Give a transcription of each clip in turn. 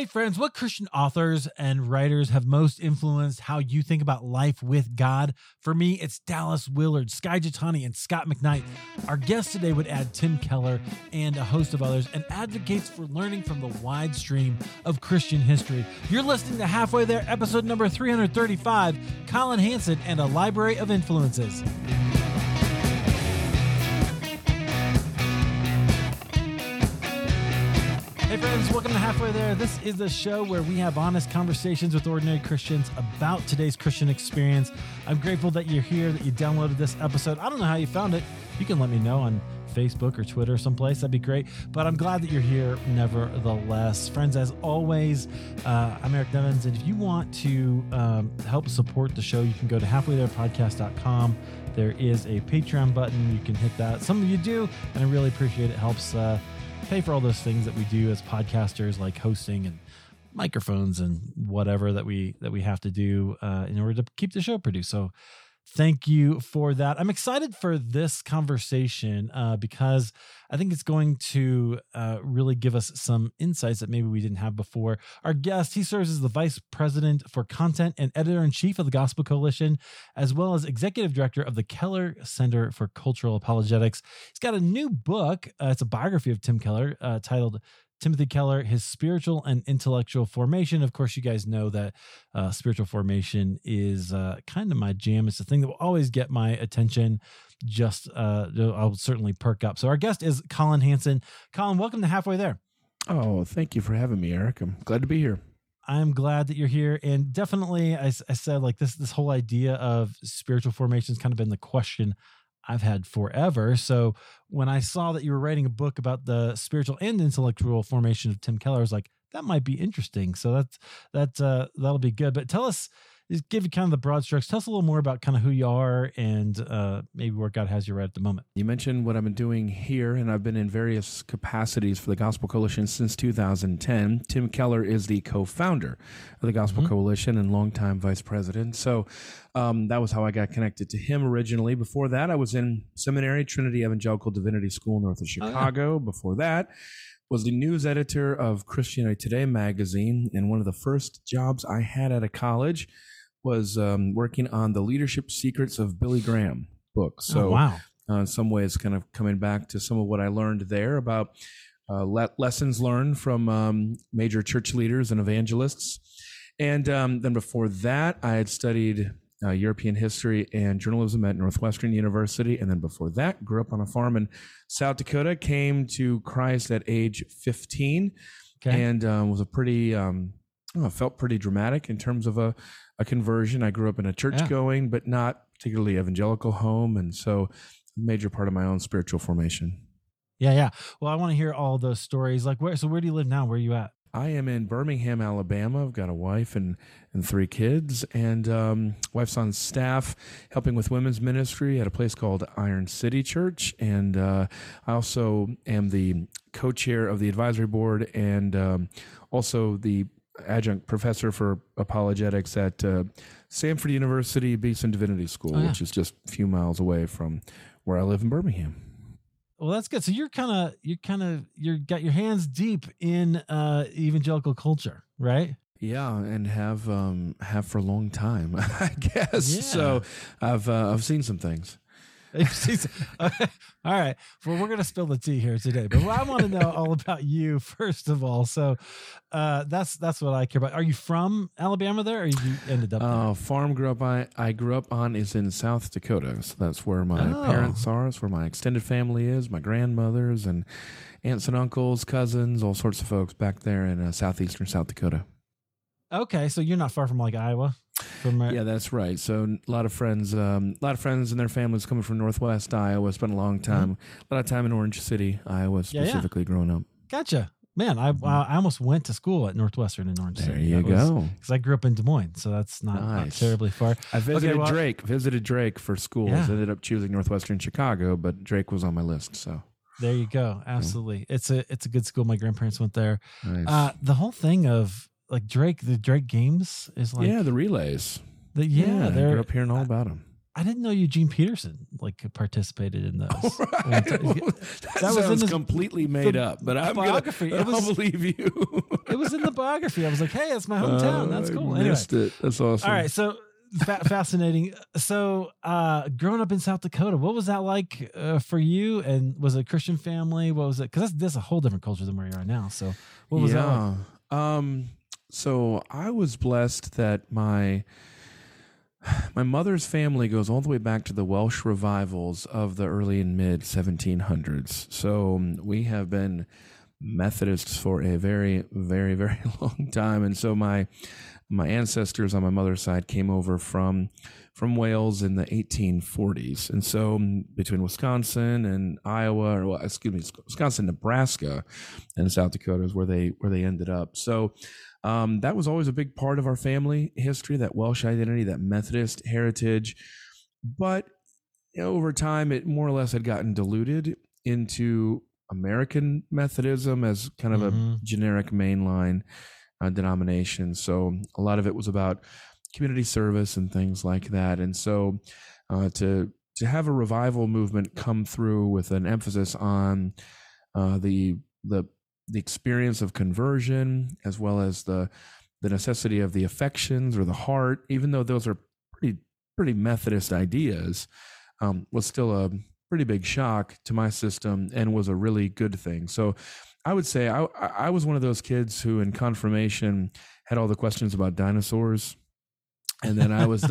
Hey friends, what Christian authors and writers have most influenced how you think about life with God? For me, it's Dallas Willard, Sky Jethani, and Scot McKnight. Our guest today would add Tim Keller and a host of others and advocates for learning from the wide stream of Christian history. You're listening to Halfway There, episode number 335, Colin Hansen and a Library of Influences. Hey friends, welcome to Halfway There. This is the show where we have honest conversations with ordinary Christians about today's Christian experience. I'm grateful that you're here, that you downloaded this episode. I don't know how you found it. You can let me know on Facebook or Twitter someplace. That'd be great. But I'm glad that you're here nevertheless. Friends, as always, I'm Eric Devins. And if you want to help support the show, you can go to halfwaytherepodcast.com. There is a Patreon button. You can hit that. Some of you do, and I really appreciate it. It helps pay for all those things that we do as podcasters, like hosting and microphones and whatever that we have to do in order to keep the show produced. So thank you for that. I'm excited for this conversation because I think it's going to really give us some insights that maybe we didn't have before. Our guest, he serves as the Vice President for Content and Editor-in-Chief of the Gospel Coalition, as well as Executive Director of the Keller Center for Cultural Apologetics. He's got a new book. It's a biography of Tim Keller titled Timothy Keller, His Spiritual and Intellectual Formation. Of course, you guys know that spiritual formation is kind of my jam. It's the thing that will always get my attention. Just I'll certainly perk up. So our guest is Colin Hansen. Colin, welcome to Halfway There. Oh, thank you for having me, Eric. I'm glad to be here. I'm glad that you're here. And definitely, I said, like, this whole idea of spiritual formation has kind of been the question I've had forever. So when I saw that you were writing a book about the spiritual and intellectual formation of Tim Keller, I was like, that might be interesting. So that'll be good. But tell us, just give you kind of the broad strokes. Tell us a little more about kind of who you are and maybe where God has you right at the moment. You mentioned what I've been doing here, and I've been in various capacities for the Gospel Coalition since 2010. Tim Keller is the co-founder of the Gospel Coalition and longtime vice president. So that was how I got connected to him originally. Before that, I was in seminary, Trinity Evangelical Divinity School north of Chicago. Oh, yeah. Before that, was the news editor of Christianity Today magazine, and one of the first jobs I had out of college was working on the Leadership Secrets of Billy Graham book. So in some ways, kind of coming back to some of what I learned there about lessons learned from major church leaders and evangelists. And then before that, I had studied European history and journalism at Northwestern University. And then before that, grew up on a farm in South Dakota, came to Christ at age 15, and was a pretty, felt pretty dramatic in terms of a conversion. I grew up in a church-going, but not particularly evangelical home, and so a major part of my own spiritual formation. Yeah. Well, I want to hear all those stories. Like, where do you live now? Where are you at? I am in Birmingham, Alabama. I've got a wife and three kids, and wife's on staff helping with women's ministry at a place called Iron City Church, and I also am the co-chair of the advisory board and also the adjunct professor for apologetics at Samford University Beeson Divinity School, which is just a few miles away from where I live in Birmingham. Well, that's good. So you got your hands deep in evangelical culture, right? Yeah, and have for a long time, I guess. Yeah. So I've seen some things. Okay. All right. Well, we're going to spill the tea here today, but I want to know all about you first of all. So that's what I care about. Are you from Alabama there, or you ended up there? Farm I grew up on is in South Dakota. So that's where my parents are. It's where my extended family is, my grandmothers and aunts and uncles, cousins, all sorts of folks back there in southeastern South Dakota. Okay, so you're not far from like Iowa. Yeah, that's right. So a lot of friends and their families coming from Northwest Iowa. Spent a lot of time in Orange City, Iowa, specifically growing up. Gotcha, man. I almost went to school at Northwestern in Orange City. There you go. Because I grew up in Des Moines, so that's not terribly far. I visited Drake. Visited Drake for school. Yeah. So I ended up choosing Northwestern Chicago, but Drake was on my list. So there you go. Absolutely, it's a good school. My grandparents went there. Nice. The whole thing of like the Drake games is like the relays. They're up hearing all about them. I didn't know Eugene Peterson like participated in those. Oh, right. That was completely made up, but I'm biography. I'll believe you. It was in the biography. I was like, hey, that's my hometown. That's cool. I missed it. That's awesome. All right. So fascinating. So growing up in South Dakota, what was that like for you? And was it a Christian family? What was it? Because that's a whole different culture than where you are now. So what was that like? So I was blessed that my mother's family goes all the way back to the Welsh revivals of the early and mid 1700s. So we have been Methodists for a very, very, very long time. And so my ancestors on my mother's side came over from Wales in the 1840s. And so between Wisconsin and Iowa, Wisconsin, Nebraska, and South Dakota is where they ended up. So that was always a big part of our family history, that Welsh identity, that Methodist heritage. But over time, it more or less had gotten diluted into American Methodism as kind of a generic mainline denomination. So a lot of it was about community service and things like that. And so to have a revival movement come through with an emphasis on the experience of conversion, as well as the necessity of the affections or the heart, even though those are pretty Methodist ideas, was still a pretty big shock to my system and was a really good thing. So I would say I was one of those kids who in confirmation had all the questions about dinosaurs. And then I was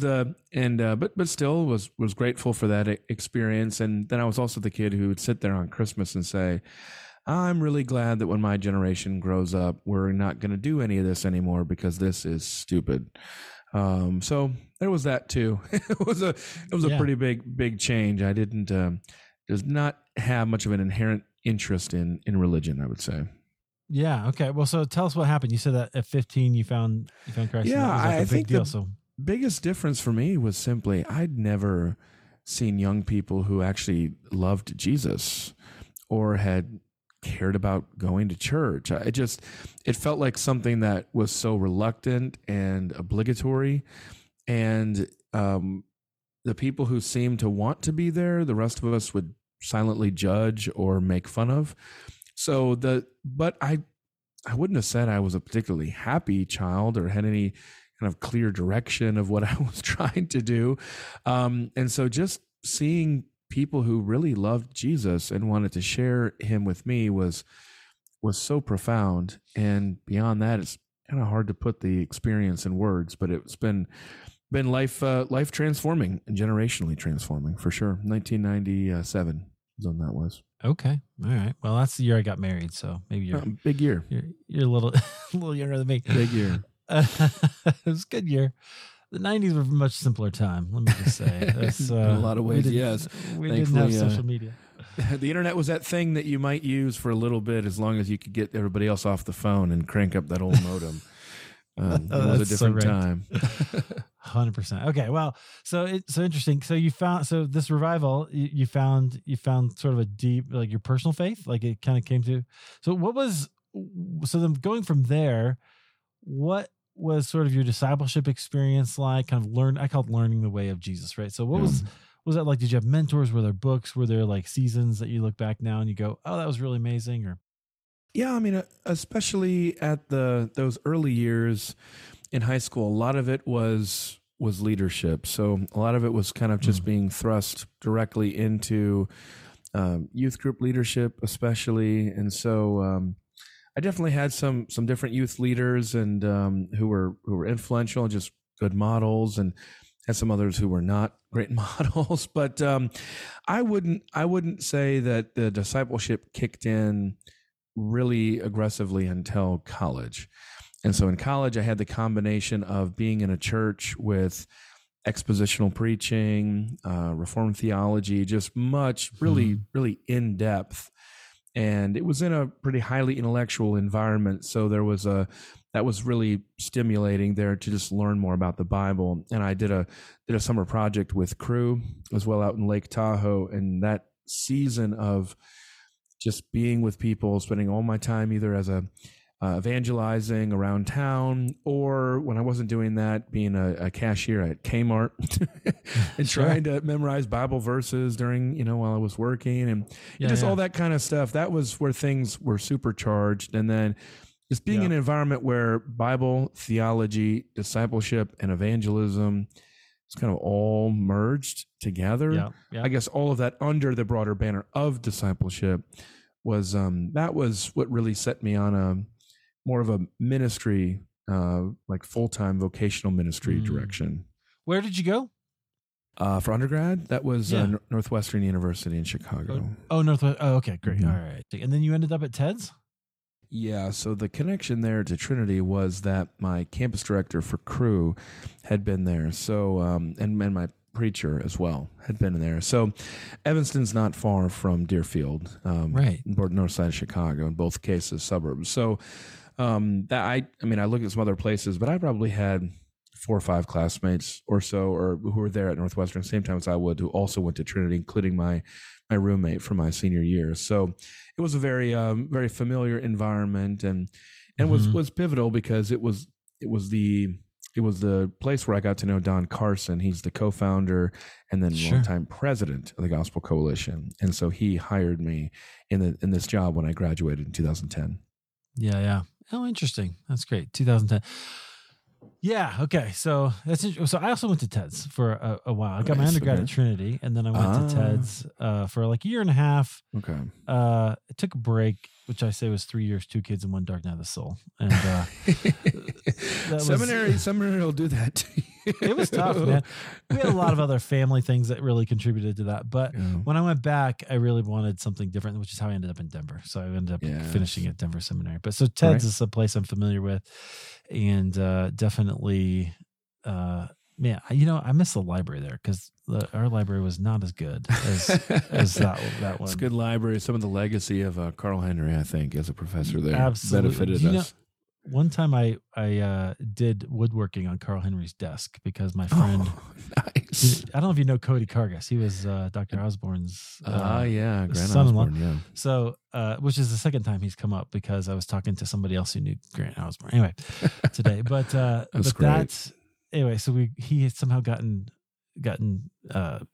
but still was grateful for that experience. And then I was also the kid who would sit there on Christmas and say, I'm really glad that when my generation grows up, we're not going to do any of this anymore because this is stupid. So there was that too. It was a pretty big change. I didn't does not have much of an inherent interest in religion, I would say. Yeah. Okay. Well, so tell us what happened. You said that at 15 you found Christ. Yeah, I think the biggest difference for me was simply I'd never seen young people who actually loved Jesus or had cared about going to church. It felt like something that was so reluctant and obligatory, and the people who seemed to want to be there, the rest of us would silently judge or make fun of. So I wouldn't have said I was a particularly happy child or had any kind of clear direction of what I was trying to do. And so just seeing people who really loved Jesus and wanted to share him with me was so profound. And beyond that, it's kind of hard to put the experience in words, but it's been life transforming and generationally transforming for sure. 1997 is when that was. Okay. All right. Well, that's the year I got married. So maybe you're big year. You're a little younger than me. Big year. It was a good year. The 90s were a much simpler time, let me just say. In a lot of ways, yes. We didn't have social media. The internet was that thing that you might use for a little bit as long as you could get everybody else off the phone and crank up that old modem. It was a different time. 100%. Okay, well, so interesting. So this revival, you found sort of a deep, like your personal faith, like it kind of came to. So then going from there, what was sort of your discipleship experience like? Kind of I called learning the way of Jesus, right? So what was that like? Did you have mentors? Were there books? Were there like seasons that you look back now and you go, oh, that was really amazing? Or yeah, I mean, especially at those early years in high school, a lot of it was leadership. So a lot of it was kind of just being thrust directly into youth group leadership, especially. And so I definitely had some different youth leaders and who were influential and just good models, and had some others who were not great models. But I wouldn't say that the discipleship kicked in really aggressively until college. And so in college, I had the combination of being in a church with expositional preaching, Reformed theology, just much really in depth. And it was in a pretty highly intellectual environment. So there was that was really stimulating there to just learn more about the Bible. And I did a summer project with Crew as well out in Lake Tahoe. And that season of just being with people, spending all my time either as a evangelizing around town, or when I wasn't doing that, being a cashier at Kmart and trying to memorize Bible verses during, you know, while I was working and all that kind of stuff. That was where things were supercharged. And then just being in an environment where Bible, theology, discipleship, and evangelism, it's kind of all merged together. I guess all of that under the broader banner of discipleship was, that was what really set me on a more of a ministry, like full-time vocational ministry direction. Where did you go? For undergrad, that was Northwestern University in Chicago. Oh, Northwestern. Oh, okay, great. All right. And then you ended up at TEDS? Yeah, so the connection there to Trinity was that my campus director for Crew had been there, so and my preacher as well had been there. So Evanston's not far from Deerfield, right, north side of Chicago, in both cases suburbs. So that I mean, I looked at some other places, but I probably had 4 or 5 classmates or so, or who were there at Northwestern at the same time as I would, who also went to Trinity, including my roommate from my senior year. So it was a very, very familiar environment, and was pivotal because it was the place where I got to know Don Carson. He's the co-founder and then longtime president of the Gospel Coalition. And so he hired me in this job when I graduated in 2010. Yeah. Yeah. Oh, interesting. That's great. 2010. Yeah. Okay. So that's so I also went to TEDS for a while. I got my undergrad at Trinity, and then I went to TEDS for like a year and a half. Okay. I took a break, which I say was 3 years, 2 kids, and 1 dark night of the soul. And seminary will do that to you. It was tough, man. We had a lot of other family things that really contributed to that. But when I went back, I really wanted something different, which is how I ended up in Denver. So I ended up finishing at Denver Seminary. But so TEDS is a place I'm familiar with. And definitely, man, I miss the library there, because our library was not as good as as that one. It's a good library. Some of the legacy of Carl Henry, I think, as a professor there, benefited us. One time I did woodworking on Carl Henry's desk because my friend, I don't know if you know Cody Cargis. He was Dr. Osborne's Grant son-in-law. Osborne, So, which is the second time he's come up, because I was talking to somebody else who knew Grant Osborne. Anyway, today. But he had somehow gotten in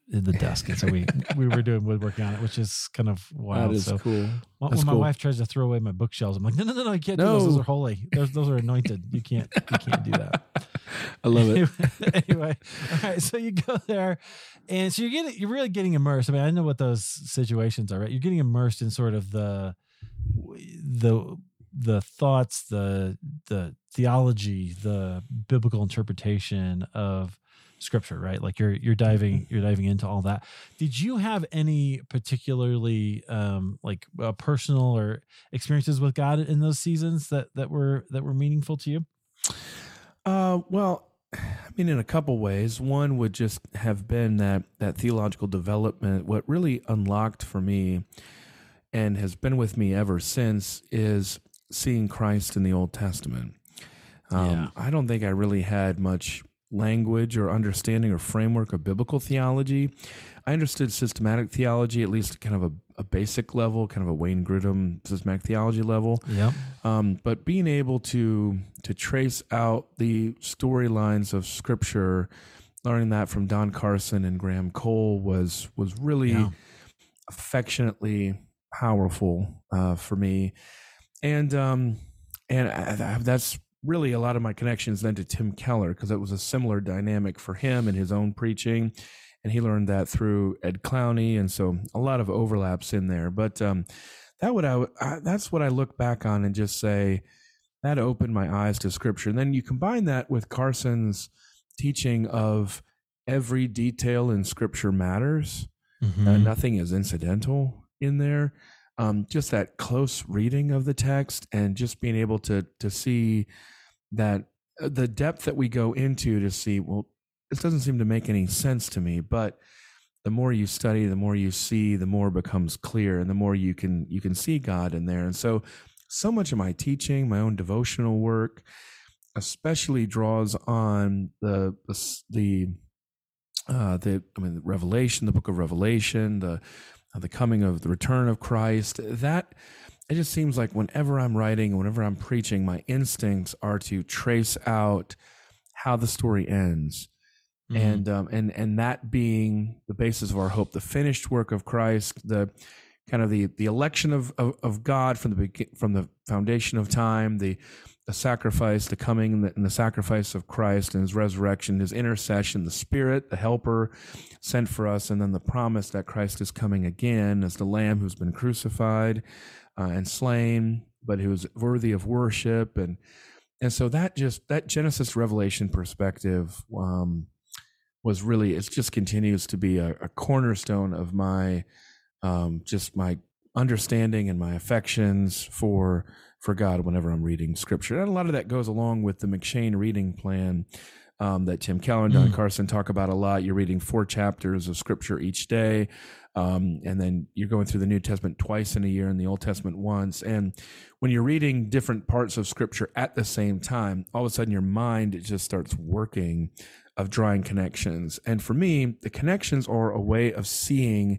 the desk, and so we were doing woodworking on it, which is kind of wild. That is so cool. When my wife tries to throw away my bookshelves, I'm like, no, you can't do those. Those are holy. Those are anointed. You can't do that. I love it. Anyway, all right. So you go there, and so you're really getting immersed. I mean, I know what those situations are, right? You're getting immersed in sort of the thoughts, the theology, the biblical interpretation of Scripture, right? Like you're diving into all that. Did you have any particularly personal or experiences with God in those seasons that were meaningful to you? Well, I mean, in a couple ways. One would just have been that theological development. What really unlocked for me, and has been with me ever since, is seeing Christ in the Old Testament. I don't think I really had much language or understanding or framework of biblical theology. I understood systematic theology, at least kind of a basic level, kind of a Wayne Grudem systematic theology level. Yeah. But being able to trace out the storylines of Scripture, learning that from Don Carson and Graham Cole was really affectionately powerful for me. And that's really a lot of my connections then to Tim Keller, because it was a similar dynamic for him in his own preaching, and he learned that through Ed Clowney, and so a lot of overlaps in there. But that's what I look back on and just say that opened my eyes to Scripture. And then you combine that with Carson's teaching of every detail in Scripture matters, nothing is incidental in there. Just that close reading of the text, and just being able to see that the depth that we go into to see, well, this doesn't seem to make any sense to me, but the more you study, the more you see, the more it becomes clear, and the more you can see God in there. And so much of my teaching, my own devotional work, especially draws on the Revelation, the book of Revelation, the coming of the return of Christ, that it just seems like whenever I'm writing, whenever I'm preaching, my instincts are to trace out how the story ends. Mm-hmm. And that being the basis of our hope, the finished work of Christ, the kind of the election of God from the foundation of time, the sacrifice, the coming and the sacrifice of Christ and his resurrection, his intercession, the Spirit, the helper sent for us, and then the promise that Christ is coming again as the Lamb who's been crucified and slain, but who is worthy of worship. And so that Genesis Revelation perspective was really, it just continues to be a cornerstone of my, just my understanding and my affections for God whenever I'm reading scripture. And a lot of that goes along with the McShane reading plan that Tim Keller and Don Carson talk about a lot. You're reading 4 chapters of scripture each day, and then you're going through the New Testament twice in a year and the Old Testament once. And when you're reading different parts of scripture at the same time, all of a sudden your mind, it just starts working of drawing connections. And for me, the connections are a way of seeing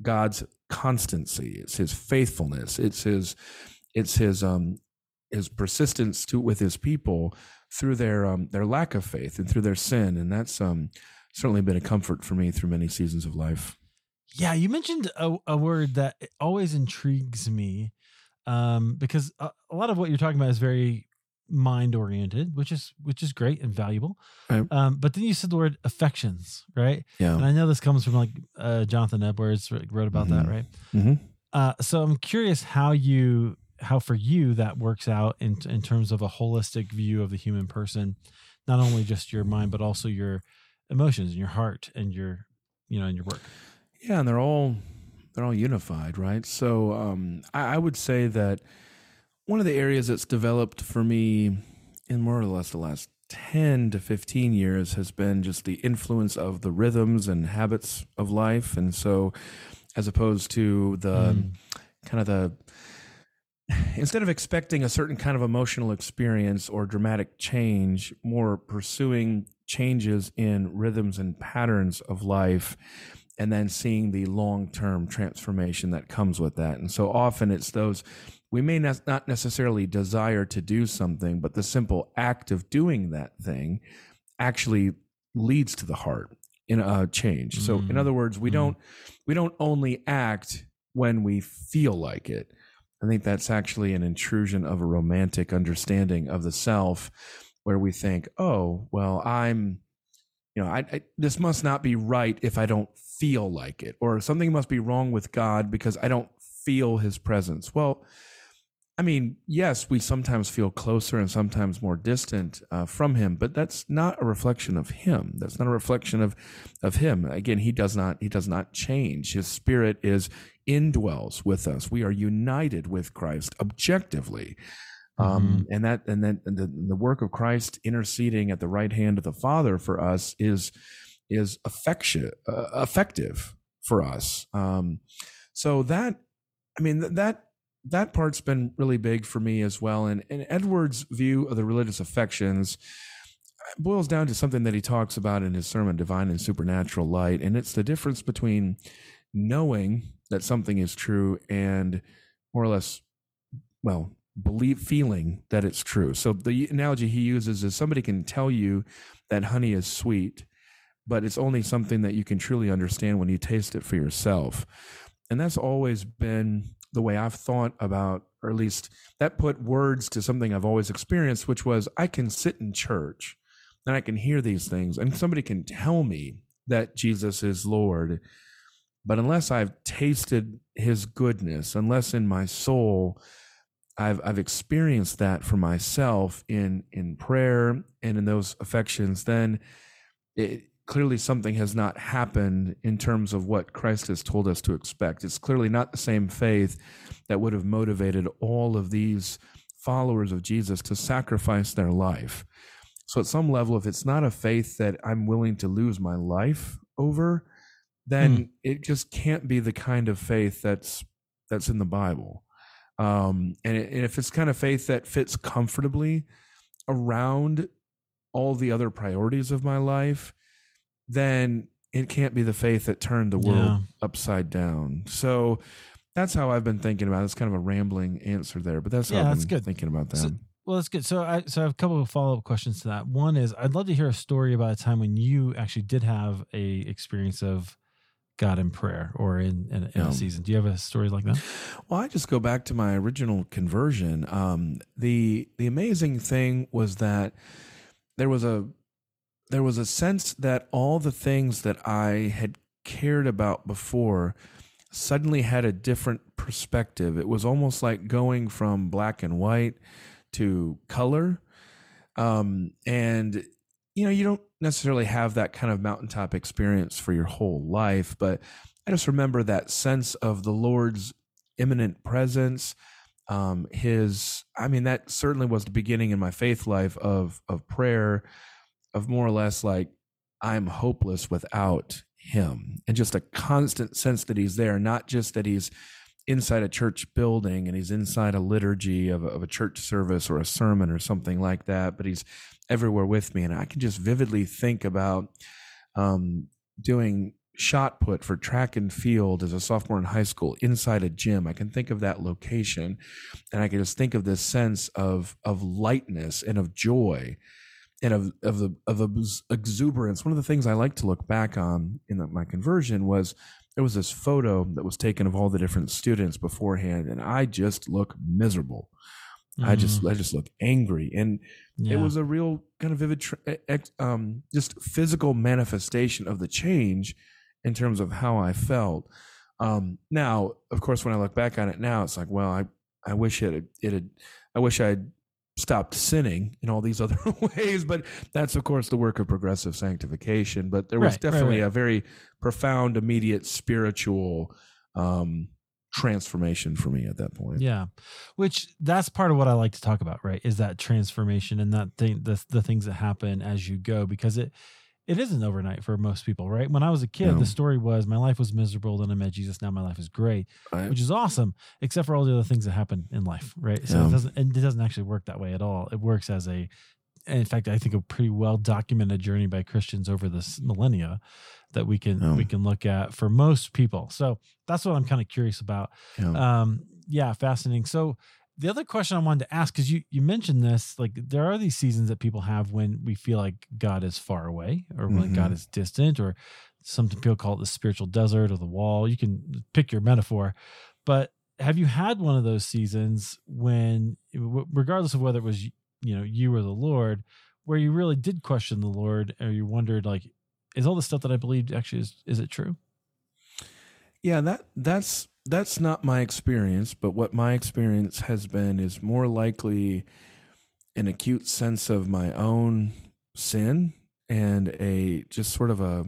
God's constancy. It's his faithfulness. It's his persistence with his people through their lack of faith and through their sin, and that's certainly been a comfort for me through many seasons of life. Yeah, you mentioned a word that always intrigues me, because a lot of what you're talking about is very mind oriented, which is great and valuable. Right. But then you said the word affections, right? Yeah. And I know this comes from like Jonathan Edwards wrote about that, right? Mm-hmm. So I'm curious how for you that works out in terms of a holistic view of the human person, not only just your mind, but also your emotions and your heart and your, and your work. Yeah. And they're all unified. Right. So, I would say that one of the areas that's developed for me in more or less the last 10 to 15 years has been just the influence of the rhythms and habits of life. And so as opposed to the instead of expecting a certain kind of emotional experience or dramatic change, more pursuing changes in rhythms and patterns of life, and then seeing the long-term transformation that comes with that. And so often it's those, we may not necessarily desire to do something, but the simple act of doing that thing actually leads to the heart in a change. So in other words, we don't only act when we feel like it. I think that's actually an intrusion of a romantic understanding of the self, where we think, oh, well, I this must not be right if I don't feel like it, or something must be wrong with God because I don't feel his presence. Well, I mean, yes, we sometimes feel closer and sometimes more distant from him, but that's not a reflection of him. That's not a reflection of him. Again, he does not change. His Spirit is indwells with us. We are united with Christ objectively. And the work of Christ interceding at the right hand of the Father for us is effective for us. That part's been really big for me as well. And Edwards' view of the religious affections boils down to something that he talks about in his sermon, Divine and Supernatural Light. And it's the difference between knowing that something is true and more or less, well, feeling that it's true. So the analogy he uses is somebody can tell you that honey is sweet, but it's only something that you can truly understand when you taste it for yourself. And that's always been the way I've thought about, or at least that put words to something I've always experienced, which was I can sit in church and I can hear these things and somebody can tell me that Jesus is Lord, but unless I've tasted his goodness, unless in my soul I've experienced that for myself in prayer and in those affections, then clearly something has not happened in terms of what Christ has told us to expect. It's clearly not the same faith that would have motivated all of these followers of Jesus to sacrifice their life. So at some level, if it's not a faith that I'm willing to lose my life over, then it just can't be the kind of faith that's in the Bible. And if it's kind of faith that fits comfortably around all the other priorities of my life, then it can't be the faith that turned the world upside down. So That's how I've been thinking about it. It's kind of a rambling answer there, but that's how I've been thinking about that. Well, that's good. So I have a couple of follow-up questions to that. One is, I'd love to hear a story about a time when you actually did have a experience of God in prayer or in a season. Do you have a story like that? Well, I just go back to my original conversion. The amazing thing was that there was a sense that all the things that I had cared about before suddenly had a different perspective. It was almost like going from black and white to color. And you know, you don't necessarily have that kind of mountaintop experience for your whole life, but I just remember that sense of the Lord's imminent presence. That certainly was the beginning in my faith life of prayer, of more or less like, I'm hopeless without him, and just a constant sense that he's there, not just that he's inside a church building and he's inside a liturgy of a church service or a sermon or something like that, but he's everywhere with me. And I can just vividly think about doing shot put for track and field as a sophomore in high school inside a gym. I can think of that location, and I can just think of this sense of lightness and of joy and of exuberance. One of the things I like to look back on in my conversion was there was this photo that was taken of all the different students beforehand, and I just look miserable. Mm-hmm. I just look angry, and it was a real kind of vivid, just physical manifestation of the change in terms of how I felt. Now, of course, when I look back on it now, it's like, well, I wish I'd stopped sinning in all these other ways, but that's of course the work of progressive sanctification. But there was definitely a very profound, immediate spiritual transformation for me at that point. Yeah. Which that's part of what I like to talk about, right? Is that transformation and that thing, the things that happen as you go, because it isn't overnight for most people, right? When I was a kid, the story was my life was miserable, then I met Jesus. Now my life is great, which is awesome, except for all the other things that happen in life, right? So it doesn't actually work that way at all. It works as in fact, I think a pretty well documented journey by Christians over this millennia that we can look at for most people. So that's what I'm kind of curious about. Fascinating. So the other question I wanted to ask, because you mentioned this, like there are these seasons that people have when we feel like God is far away or when God is distant, or some people call it the spiritual desert or the wall. You can pick your metaphor, but have you had one of those seasons when, regardless of whether it was, you know, you or the Lord, where you really did question the Lord, or you wondered like, is all the stuff that I believed actually, is it true? Yeah, that's not my experience, but what my experience has been is more likely an acute sense of my own sin and a just sort of a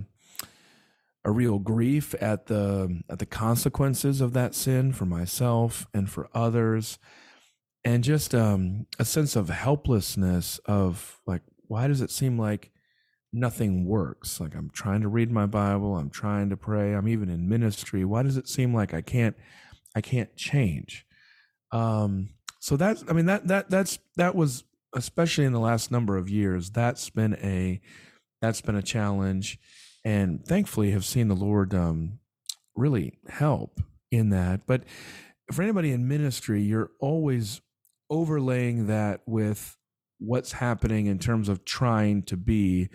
real grief at the consequences of that sin for myself and for others, and just a sense of helplessness of like, why does it seem like nothing works? Like I'm trying to read my Bible, I'm trying to pray, I'm even in ministry. Why does it seem like I can't change? So that's, I mean, that was, especially in the last number of years, that's been a challenge, and thankfully have seen the Lord really help in that. But for anybody in ministry, you're always overlaying that with what's happening in terms of trying to be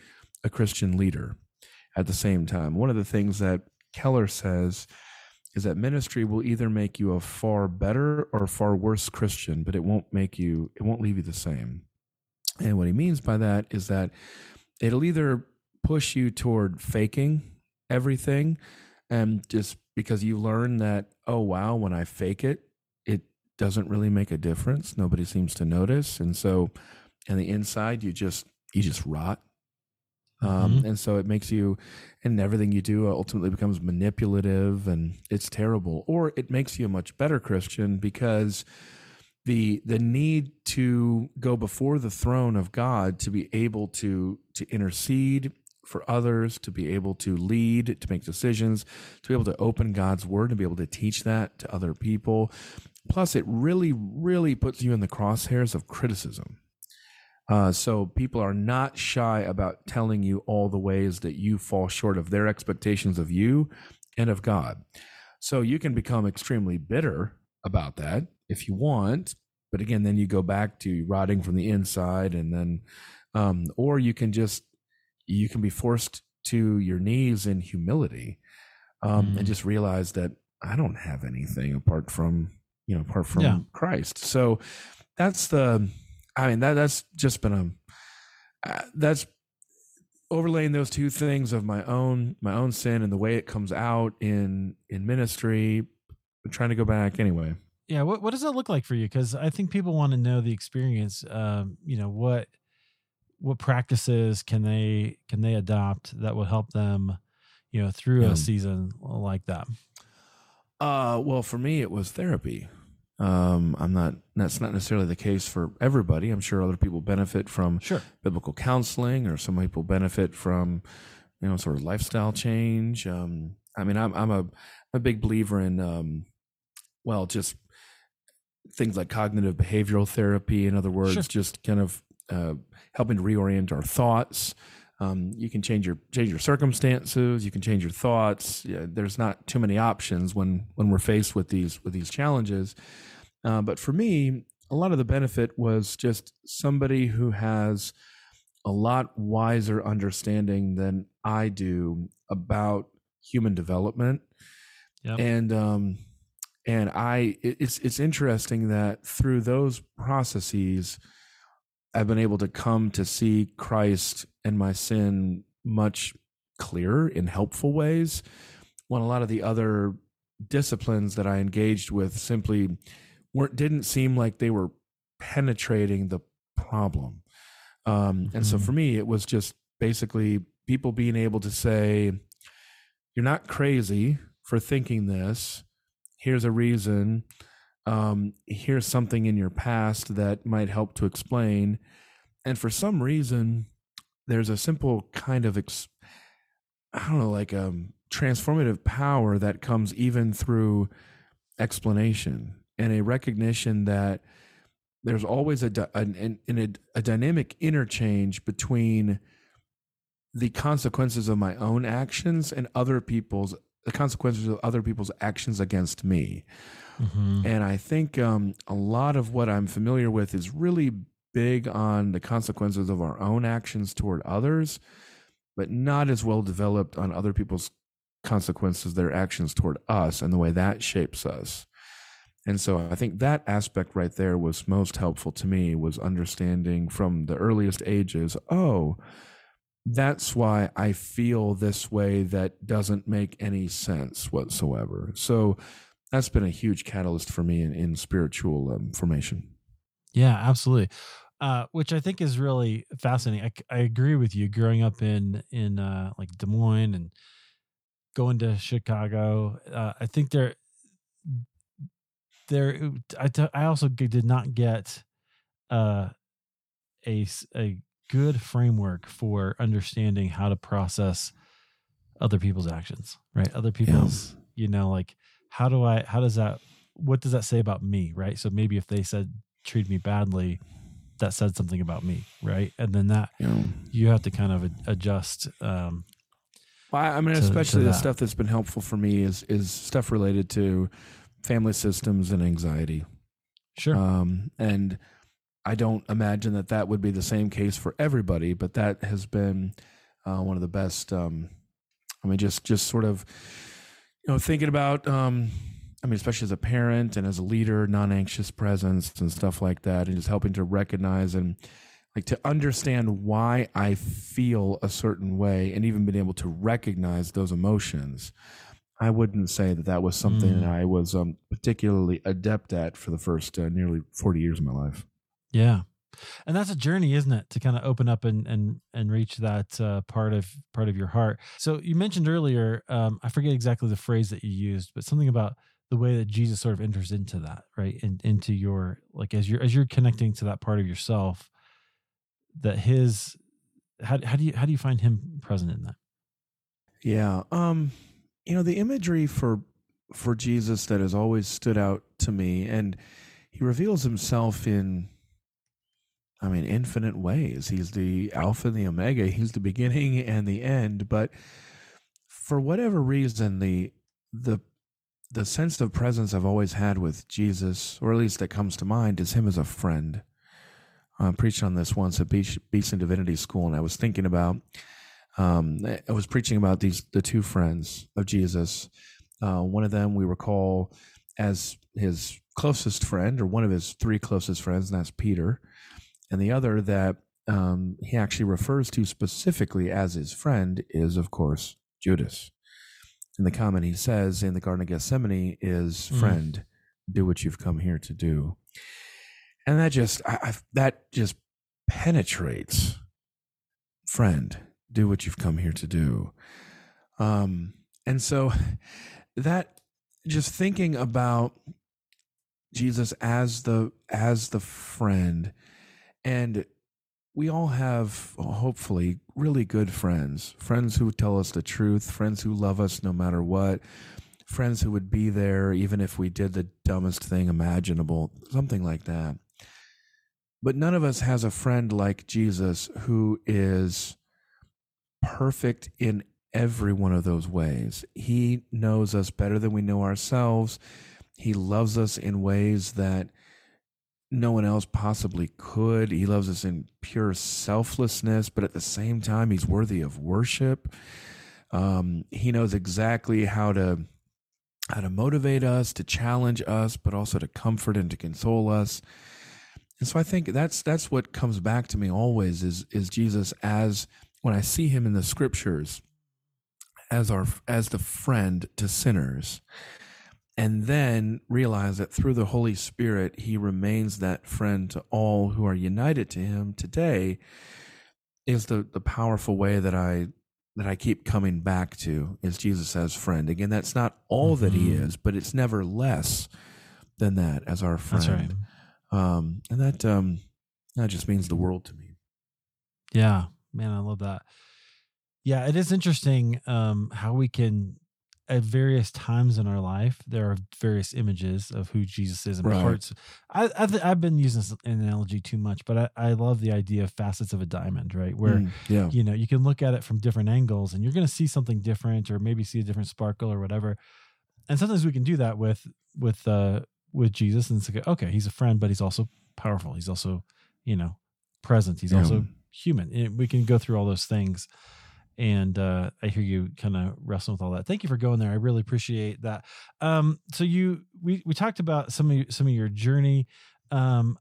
a Christian leader at the same time. One of the things that Keller says is that ministry will either make you a far better or far worse Christian, but it won't leave you the same. And what he means by that is that it'll either push you toward faking everything, and just because you learn that, oh wow, when I fake it, it doesn't really make a difference. Nobody seems to notice. And so on the inside, you just rot. And so it makes you, and everything you do ultimately becomes manipulative, and it's terrible. Or it makes you a much better Christian, because the need to go before the throne of God, to be able to intercede for others, to be able to lead, to make decisions, to be able to open God's word and be able to teach that to other people. Plus it really, really puts you in the crosshairs of criticism. So people are not shy about telling you all the ways that you fall short of their expectations of you and of God. So you can become extremely bitter about that if you want. But again, then you go back to rotting from the inside, and then, or you can just, you can be forced to your knees in humility, and just realize that I don't have anything apart from, you know, apart from Christ. So that's the, I mean, that's just been a, that's overlaying those two things of my own sin and the way it comes out in ministry, I'm trying to go back anyway. Yeah. What does that look like for you? Cause I think people want to know the experience. You know, what practices can they adopt that will help them, you know, through a season like that? Well, for me, it was therapy. That's not necessarily the case for everybody. I'm sure other people benefit from biblical counseling, or some people benefit from, you know, sort of lifestyle change. I mean, I'm a big believer in, just things like cognitive behavioral therapy. In other words, just kind of helping to reorient our thoughts. You can change your circumstances. You can change your thoughts. Yeah, there's not too many options when we're faced with these challenges. But for me, a lot of the benefit was just somebody who has a lot wiser understanding than I do about human development. Yep. And it's interesting that through those processes, I've been able to come to see Christ and my sin much clearer in helpful ways, when a lot of the other disciplines that I engaged with simply didn't seem like they were penetrating the problem. And so for me, it was just basically people being able to say, you're not crazy for thinking this. Here's a reason. Here's something in your past that might help to explain. And for some reason, there's a simple kind of, transformative power that comes even through explanation, and a recognition that there's always a dynamic interchange between the consequences of my own actions and the consequences of other people's actions against me. Mm-hmm. And I think a lot of what I'm familiar with is really big on the consequences of our own actions toward others, but not as well developed on other people's consequences, their actions toward us, and the way that shapes us. And so I think that aspect right there was most helpful to me, was understanding from the earliest ages, that's why I feel this way that doesn't make any sense whatsoever. So that's been a huge catalyst for me in spiritual formation. Yeah, absolutely. Which I think is really fascinating. I agree with you. Growing up in like Des Moines and going to Chicago, I think there. I also did not get a good framework for understanding how to process other people's actions, right? Other people's, you know, like, what does that say about me? Right. So maybe if they treated me badly, that said something about me. Right. And then you have to kind of adjust. Especially the stuff that's been helpful for me is stuff related to family systems and anxiety. Sure. And I don't imagine that would be the same case for everybody, but that has been one of the best. Just sort of, you know, thinking about, especially as a parent and as a leader, non-anxious presence and stuff like that, and just helping to recognize and like to understand why I feel a certain way, and even being able to recognize those emotions. I wouldn't say that was something that I was particularly adept at for the first nearly 40 years of my life. Yeah. And that's a journey, isn't it? To kind of open up and reach that part of your heart. So you mentioned earlier, I forget exactly the phrase that you used, but something about the way that Jesus sort of enters into that, right? And into your, like, as you're connecting to that part of yourself, that his, how do you find him present in that? Yeah. You know, the imagery for Jesus that has always stood out to me, and he reveals himself in infinite ways. He's the Alpha and the Omega. He's the beginning and the end. But for whatever reason, the The sense of presence I've always had with Jesus, or at least that comes to mind, is him as a friend. I preached on this once at Beeson Divinity School, and I was thinking about, I was preaching about the two friends of Jesus. One of them we recall as his closest friend, or one of his three closest friends, and that's Peter. And the other that he actually refers to specifically as his friend is, of course, Judas. And the comment he says in the Garden of Gethsemane is, "Friend, do what you've come here to do." And that just that just penetrates. Friend, do what you've come here to do. And so that, just thinking about Jesus as the friend, and we all have, hopefully, really good friends, friends who tell us the truth, friends who love us no matter what, friends who would be there even if we did the dumbest thing imaginable, something like that. But none of us has a friend like Jesus, who is perfect in every one of those ways. He knows us better than we know ourselves. He loves us in ways that no one else possibly could. He loves us in pure selflessness, but at the same time, he's worthy of worship. He knows exactly how to motivate us, to challenge us, but also to comfort and to console us. And so I think that's what comes back to me always is Jesus, as when I see him in the scriptures, as the friend to sinners. And then realize that through the Holy Spirit, he remains that friend to all who are united to him today, is the powerful way that I keep coming back to, is Jesus as friend. Again, that's not all that he is, but it's never less than that as our friend. That's right. And that just means the world to me. Yeah, man, I love that. Yeah, it is interesting how we can, at various times in our life, there are various images of who Jesus is in our hearts. I've been using this analogy too much, but I love the idea of facets of a diamond, right? Where you know, you can look at it from different angles, and you're going to see something different, or maybe see a different sparkle or whatever. And sometimes we can do that with Jesus, and it's like, okay, he's a friend, but he's also powerful. He's also, you know, present. He's also human. We can go through all those things. And I hear you kind of wrestling with all that. Thank you for going there. I really appreciate that. So we talked about some of your journey. I'm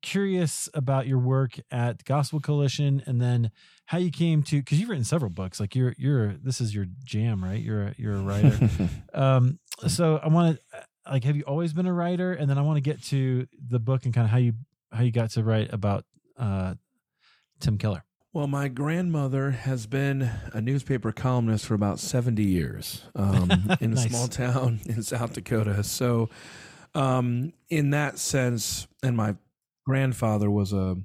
curious about your work at Gospel Coalition, and then how you came to, because you've written several books. Like this is your jam, right? You're a writer. So I want to, like, have you always been a writer? And then I want to get to the book and kind of how you got to write about Tim Keller. Well, my grandmother has been a newspaper columnist for about 70 years in a small town in South Dakota. So in that sense, and my grandfather was a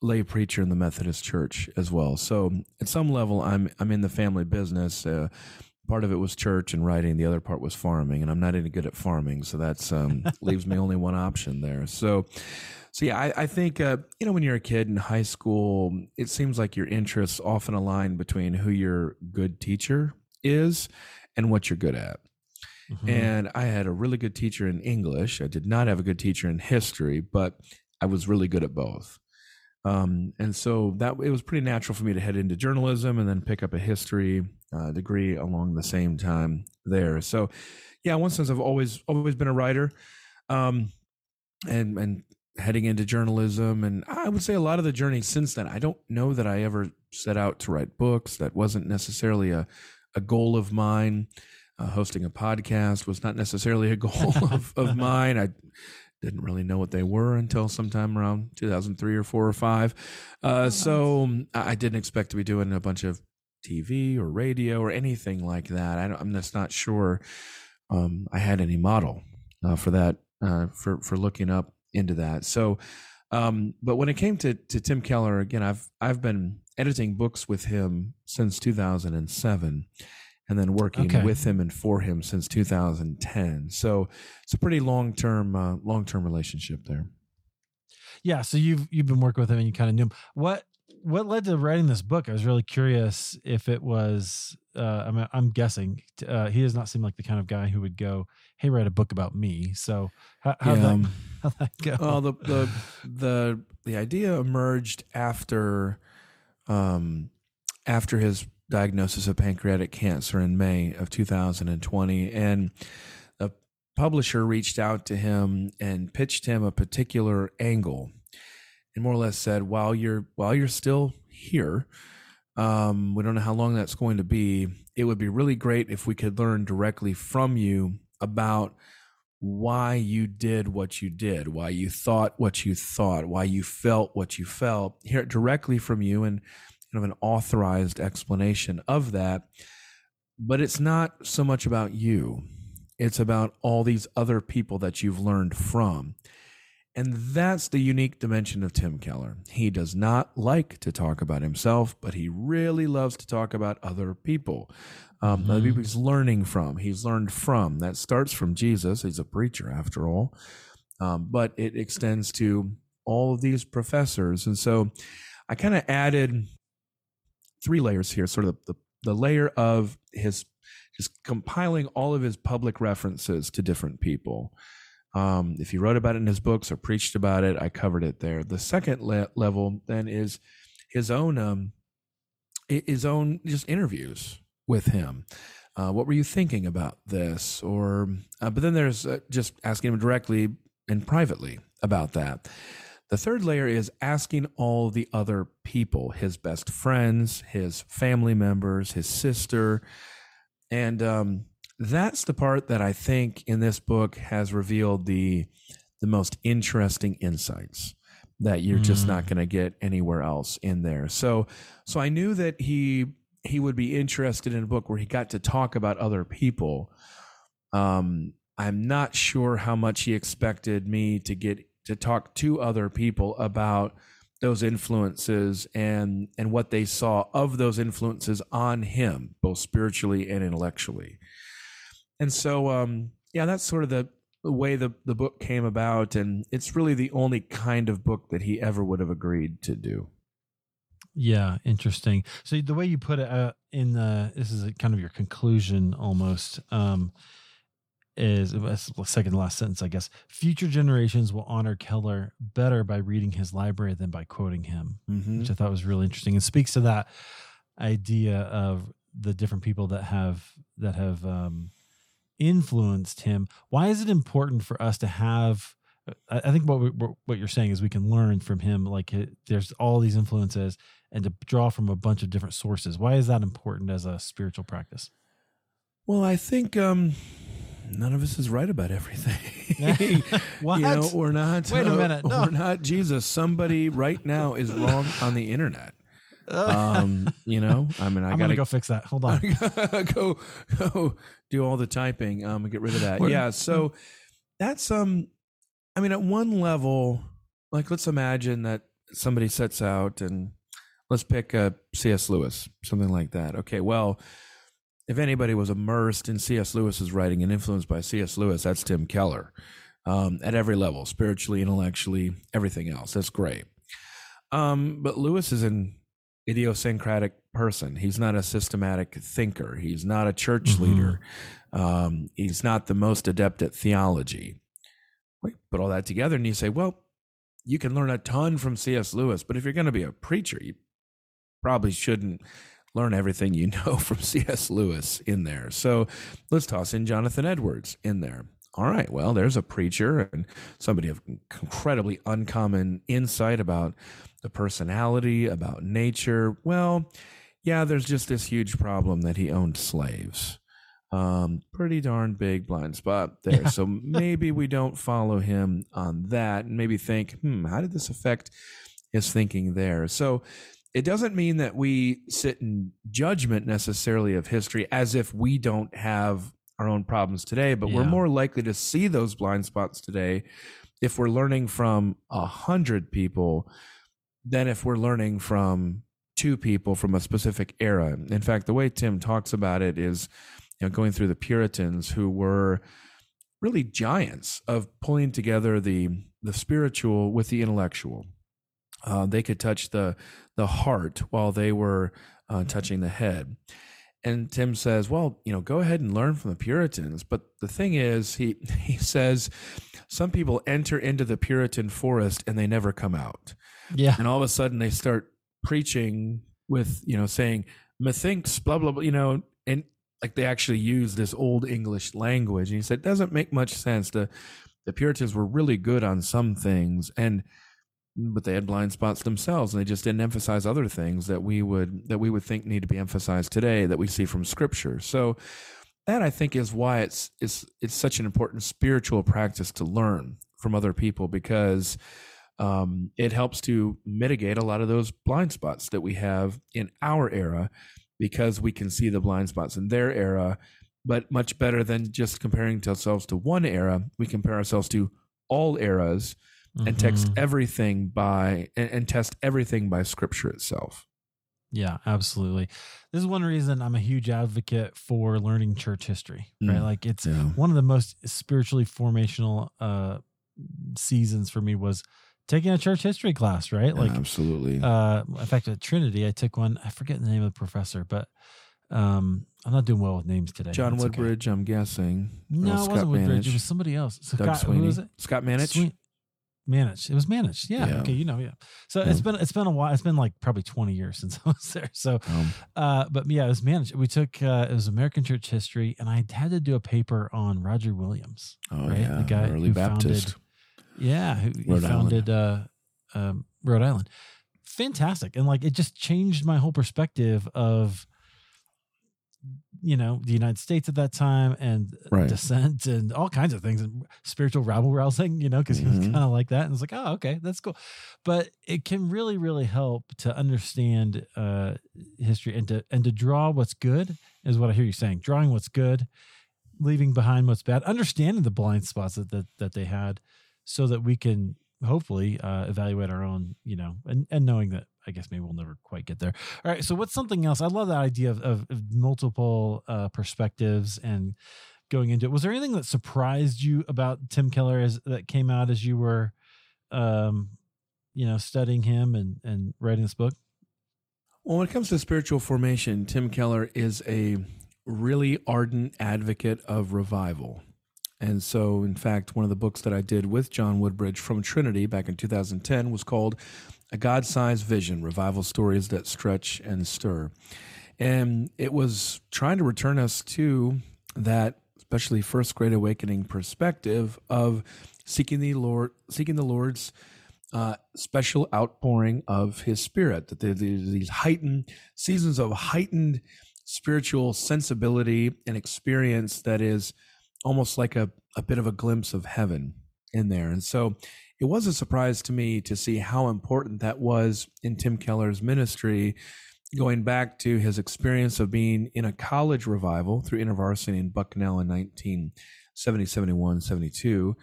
lay preacher in the Methodist church as well. So at some level, I'm in the family business. Part of it was church and writing. The other part was farming, and I'm not any good at farming. So that's leaves me only one option there. So yeah, I think, you know, when you're a kid in high school, it seems like your interests often align between who your good teacher is and what you're good at. Mm-hmm. And I had a really good teacher in English. I did not have a good teacher in history, but I was really good at both. And so that it was pretty natural for me to head into journalism and then pick up a history degree along the same time there. So yeah, in one sense, I've always been a writer, and heading into journalism. And I would say a lot of the journey since then, I don't know that I ever set out to write books. That wasn't necessarily a goal of mine. Hosting a podcast was not necessarily a goal of mine. I didn't really know what they were until sometime around 2003 or 4 or 5. So I didn't expect to be doing a bunch of TV or radio or anything like that. I'm just not sure I had any model for that, for looking up into that. So, but when it came to Tim Keller, again, I've been editing books with him since 2007, and then working with him and for him since 2010. So it's a pretty long-term relationship there. Yeah. So you've been working with him and you kind of knew him. What, what led to writing this book? I was really curious if it was, I'm guessing he does not seem like the kind of guy who would go, hey, write a book about me. So how'd that go? Well, the idea emerged after his diagnosis of pancreatic cancer in May of 2020. And the publisher reached out to him and pitched him a particular angle and more or less said, while you're still here, we don't know how long that's going to be. It would be really great if we could learn directly from you about why you did what you did, why you thought what you thought, why you felt what you felt. Hear it directly from you and kind of an authorized explanation of that. But it's not so much about you. It's about all these other people that you've learned from. And that's the unique dimension of Tim Keller. He does not like to talk about himself, but he really loves to talk about other people. Other people he's learning from, he's learned from. That starts from Jesus. He's a preacher, after all. But it extends to all of these professors. And so I kind of added three layers here, sort of the layer of his just compiling all of his public references to different people. If he wrote about it in his books or preached about it, I covered it there. The second level then is his own just interviews with him. What were you thinking about this? Or but then there's just asking him directly and privately about that. The third layer is asking all the other people, his best friends, his family members, his sister. And that's the part that I think in this book has revealed the most interesting insights that you're just not going to get anywhere else in there. So I knew that he would be interested in a book where he got to talk about other people. I'm not sure how much he expected me to get to talk to other people about those influences and what they saw of those influences on him, both spiritually and intellectually. And so, that's sort of the way the book came about. And it's really the only kind of book that he ever would have agreed to do. Yeah. Interesting. So the way you put it this is kind of your conclusion almost, is the second to last sentence, I guess. Future generations will honor Keller better by reading his library than by quoting him, which I thought was really interesting. It speaks to that idea of the different people that have influenced him. Why is it important for us to have? I think what you're saying is we can learn from him. Like there's all these influences, and to draw from a bunch of different sources. Why is that important as a spiritual practice? Well, I think. None of us is right about everything. What? You know, we're not. Wait a minute. No. We're not Jesus. Somebody right now is wrong on the internet. I'm gotta go fix that. Hold on. go do all the typing. Get rid of that. Yeah. So that's at one level, like let's imagine that somebody sets out and let's pick a C.S. Lewis, something like that. Okay. Well. If anybody was immersed in C.S. Lewis's writing and influenced by C.S. Lewis, that's Tim Keller at every level, spiritually, intellectually, everything else. That's great. But Lewis is an idiosyncratic person. He's not a systematic thinker. He's not a church leader. He's not the most adept at theology. We put all that together and you say, well, you can learn a ton from C.S. Lewis, but if you're going to be a preacher, you probably shouldn't learn everything you know from C.S. Lewis in there. So let's toss in Jonathan Edwards in there. All right, well, there's a preacher and somebody of incredibly uncommon insight about the personality, about nature. Well, yeah, there's just this huge problem that he owned slaves. Pretty darn big blind spot there. Yeah. So maybe we don't follow him on that and maybe think, how did this affect his thinking there? So it doesn't mean that we sit in judgment necessarily of history as if we don't have our own problems today, but we're more likely to see those blind spots today if we're learning from 100 people than if we're learning from 2 people from a specific era. In fact, the way Tim talks about it is, going through the Puritans who were really giants of pulling together the spiritual with the intellectual. They could touch the heart while they were touching the head. And Tim says, well, you know, go ahead and learn from the Puritans. But the thing is, he says, some people enter into the Puritan forest and they never come out. Yeah. And all of a sudden they start preaching with, you know, saying, methinks, blah, blah, blah, you know, and like they actually use this old English language. And he said, it doesn't make much sense. The Puritans were really good on some things, but they had blind spots themselves, and they just didn't emphasize other things that we would think need to be emphasized today that we see from Scripture. So that, I think, is why it's such an important spiritual practice to learn from other people, because it helps to mitigate a lot of those blind spots that we have in our era, because we can see the blind spots in their era, but much better than just comparing ourselves to one era. We compare ourselves to all eras. Mm-hmm. And test everything by Scripture itself. Yeah, absolutely. This is one reason I'm a huge advocate for learning church history, right? Mm. Like it's one of the most spiritually formational seasons for me was taking a church history class, right? Like, yeah, absolutely. In fact, at Trinity, I took one. I forget the name of the professor, but I'm not doing well with names today. John Woodbridge, okay. I'm guessing. No, it wasn't Woodbridge. It was somebody else. Scott Manetsch. Manetsch. It was Manetsch. Yeah. Okay. You know. Yeah. So it's been a while. It's been like probably 20 years since I was there. So, but yeah, it was Manetsch. We took it was American church history, and I had to do a paper on Roger Williams. Oh right? Yeah, the guy early who Baptist. Who founded Rhode Island. Fantastic, and like it just changed my whole perspective of, you know, the United States at that time and dissent and all kinds of things and spiritual rabble rousing, you know, because he was kind of like that. And it's like, oh, okay, that's cool. But it can really, really help to understand history and to draw what's good is what I hear you saying. Drawing what's good, leaving behind what's bad, understanding the blind spots that they had so that we can hopefully evaluate our own, you know, and knowing that, I guess maybe we'll never quite get there. All right. So what's something else? I love that idea of multiple perspectives and going into it. Was there anything that surprised you about Tim Keller that came out as you were, you know, studying him and writing this book? Well, when it comes to spiritual formation, Tim Keller is a really ardent advocate of revival. And so, in fact, one of the books that I did with John Woodbridge from Trinity back in 2010 was called A God-Sized Vision, Revival Stories That Stretch and Stir. And it was trying to return us to that, especially First Great Awakening perspective of seeking the Lord's special outpouring of His Spirit, that there are these heightened spiritual sensibility and experience that is almost like a bit of a glimpse of heaven in there. And so it was a surprise to me to see how important that was in Tim Keller's ministry, going back to his experience of being in a college revival through InterVarsity in Bucknell in 1970, 71, 72,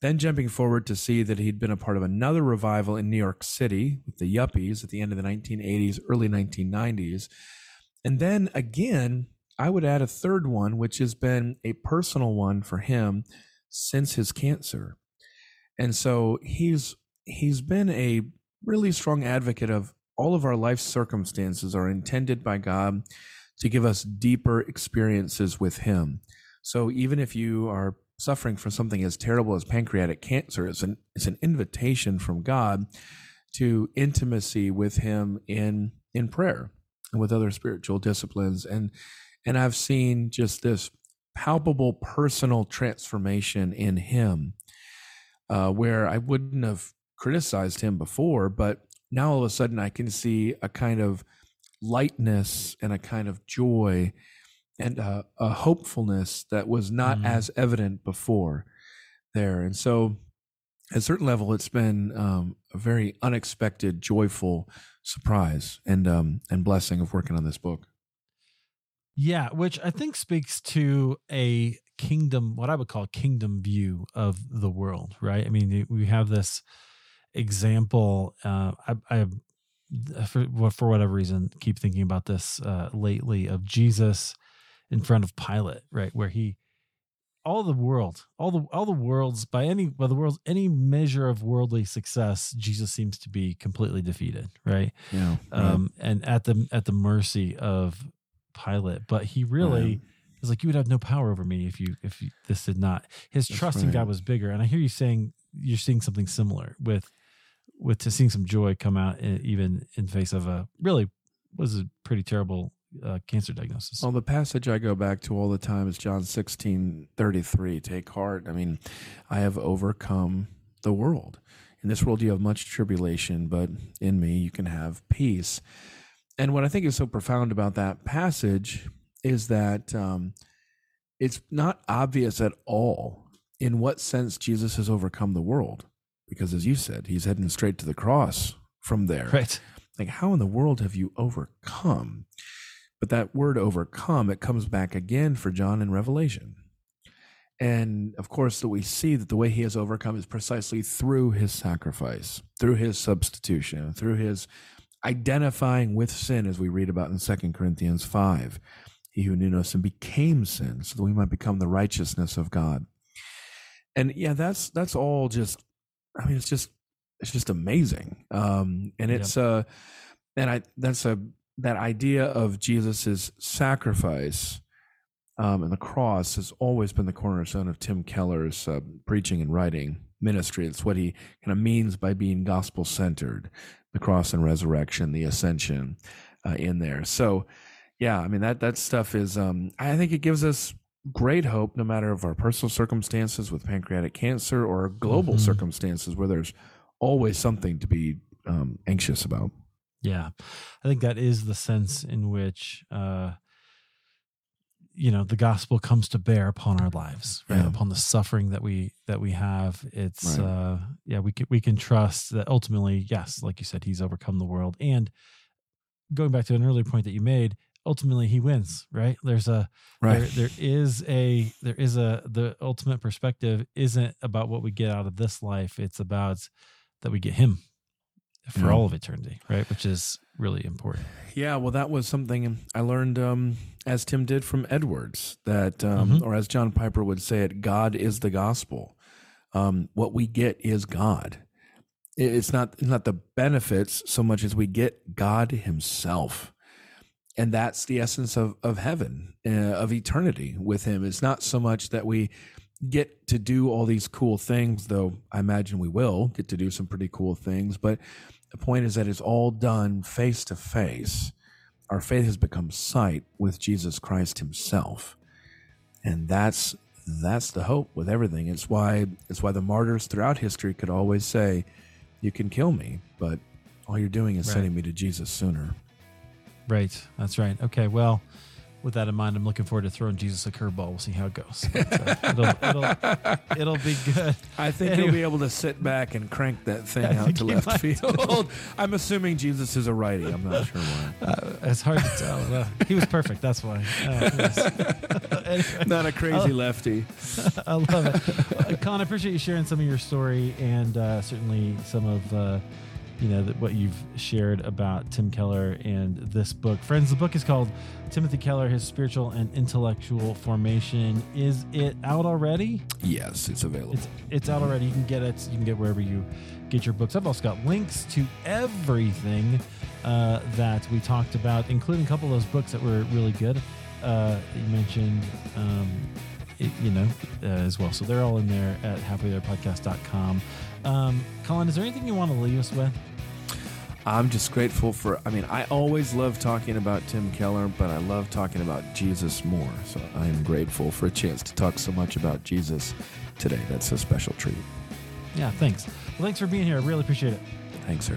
then jumping forward to see that he'd been a part of another revival in New York City with the Yuppies at the end of the 1980s, early 1990s. And then again, I would add a third one, which has been a personal one for him since his cancer. And so he's been a really strong advocate of all of our life circumstances are intended by God to give us deeper experiences with Him. So even if you are suffering from something as terrible as pancreatic cancer, it's an invitation from God to intimacy with Him in prayer and with other spiritual disciplines. And I've seen just this palpable personal transformation in him, where I wouldn't have criticized him before, but now all of a sudden I can see a kind of lightness and a kind of joy and a hopefulness that was not as evident before there. And so at a certain level, it's been a very unexpected, joyful surprise and blessing of working on this book. Yeah, which I think speaks to a kingdom, what I would call kingdom view of the world, right? I mean, we have this example. I for whatever reason, keep thinking about this lately of Jesus in front of Pilate, right? Where he by any measure of worldly success, Jesus seems to be completely defeated, right? Yeah. And at the mercy of Pilate, but he really is like, you would have no power over me if this did not. His trust in God was bigger, and I hear you saying you're seeing something similar with to seeing some joy come out even in face of a really was a pretty terrible cancer diagnosis. Well, the passage I go back to all the time is John 16:33. Take heart. I mean, I have overcome the world. In this world, you have much tribulation, but in me, you can have peace. And what I think is so profound about that passage is that it's not obvious at all in what sense Jesus has overcome the world, because as you said, he's heading straight to the cross from there. Right. Like, how in the world have you overcome? But that word overcome, it comes back again for John in Revelation. And of course, we see that the way he has overcome is precisely through his sacrifice, through his substitution, through his identifying with sin, as we read about in 2 Corinthians 5. He who knew no sin became sin so that we might become the righteousness of God. And yeah, that's all just, I mean, it's just amazing. And it's, that idea of Jesus's sacrifice and the cross has always been the cornerstone of Tim Keller's preaching and writing ministry. It's what he kind of means by being gospel-centered, the cross and resurrection, the ascension in there. So, yeah, I mean, that stuff is, I think it gives us great hope, no matter of our personal circumstances with pancreatic cancer or global circumstances where there's always something to be anxious about. Yeah, I think that is the sense in which, the gospel comes to bear upon our lives, right? Yeah. Upon the suffering that we have. It's, we can trust that ultimately, yes, like you said, he's overcome the world. And going back to an earlier point that you made, ultimately he wins, right? The ultimate perspective isn't about what we get out of this life. It's about that we get him for all of eternity, right? Which is really important. Yeah, well, that was something I learned, as Tim did from Edwards, that, or as John Piper would say it, God is the gospel. What we get is God. It's not the benefits so much as we get God himself. And that's the essence of heaven, of eternity with him. It's not so much that we get to do all these cool things, though I imagine we will get to do some pretty cool things, but the point is that it's all done face to face. Our faith has become sight with Jesus Christ himself. And that's the hope with everything. It's why the martyrs throughout history could always say, you can kill me, but all you're doing is sending me to Jesus sooner. Right. That's right. Okay. Well, with that in mind, I'm looking forward to throwing Jesus a curveball. We'll see how it goes. But, it'll be good. I think he'll be able to sit back and crank that thing out to left field. I'm assuming Jesus is a righty. I'm not sure why. It's hard to tell. He was perfect. That's why. Anyway, not a crazy lefty. I love it. Colin, I appreciate you sharing some of your story and certainly some of what you've shared about Tim Keller and this book. Friends, the book is called Timothy Keller, His Spiritual and Intellectual Formation. Is it out already? Yes, it's available. It's out already. You can get it. You can get wherever you get your books. I've also got links to everything that we talked about, including a couple of those books that were really good that you mentioned, as well. So they're all in there at halfwaytherepodcast.com. Colin, is there anything you want to leave us with? I'm just grateful for, I always love talking about Tim Keller, but I love talking about Jesus more. So I am grateful for a chance to talk so much about Jesus today. That's a special treat. Yeah, thanks. Well, thanks for being here. I really appreciate it. Thanks, sir.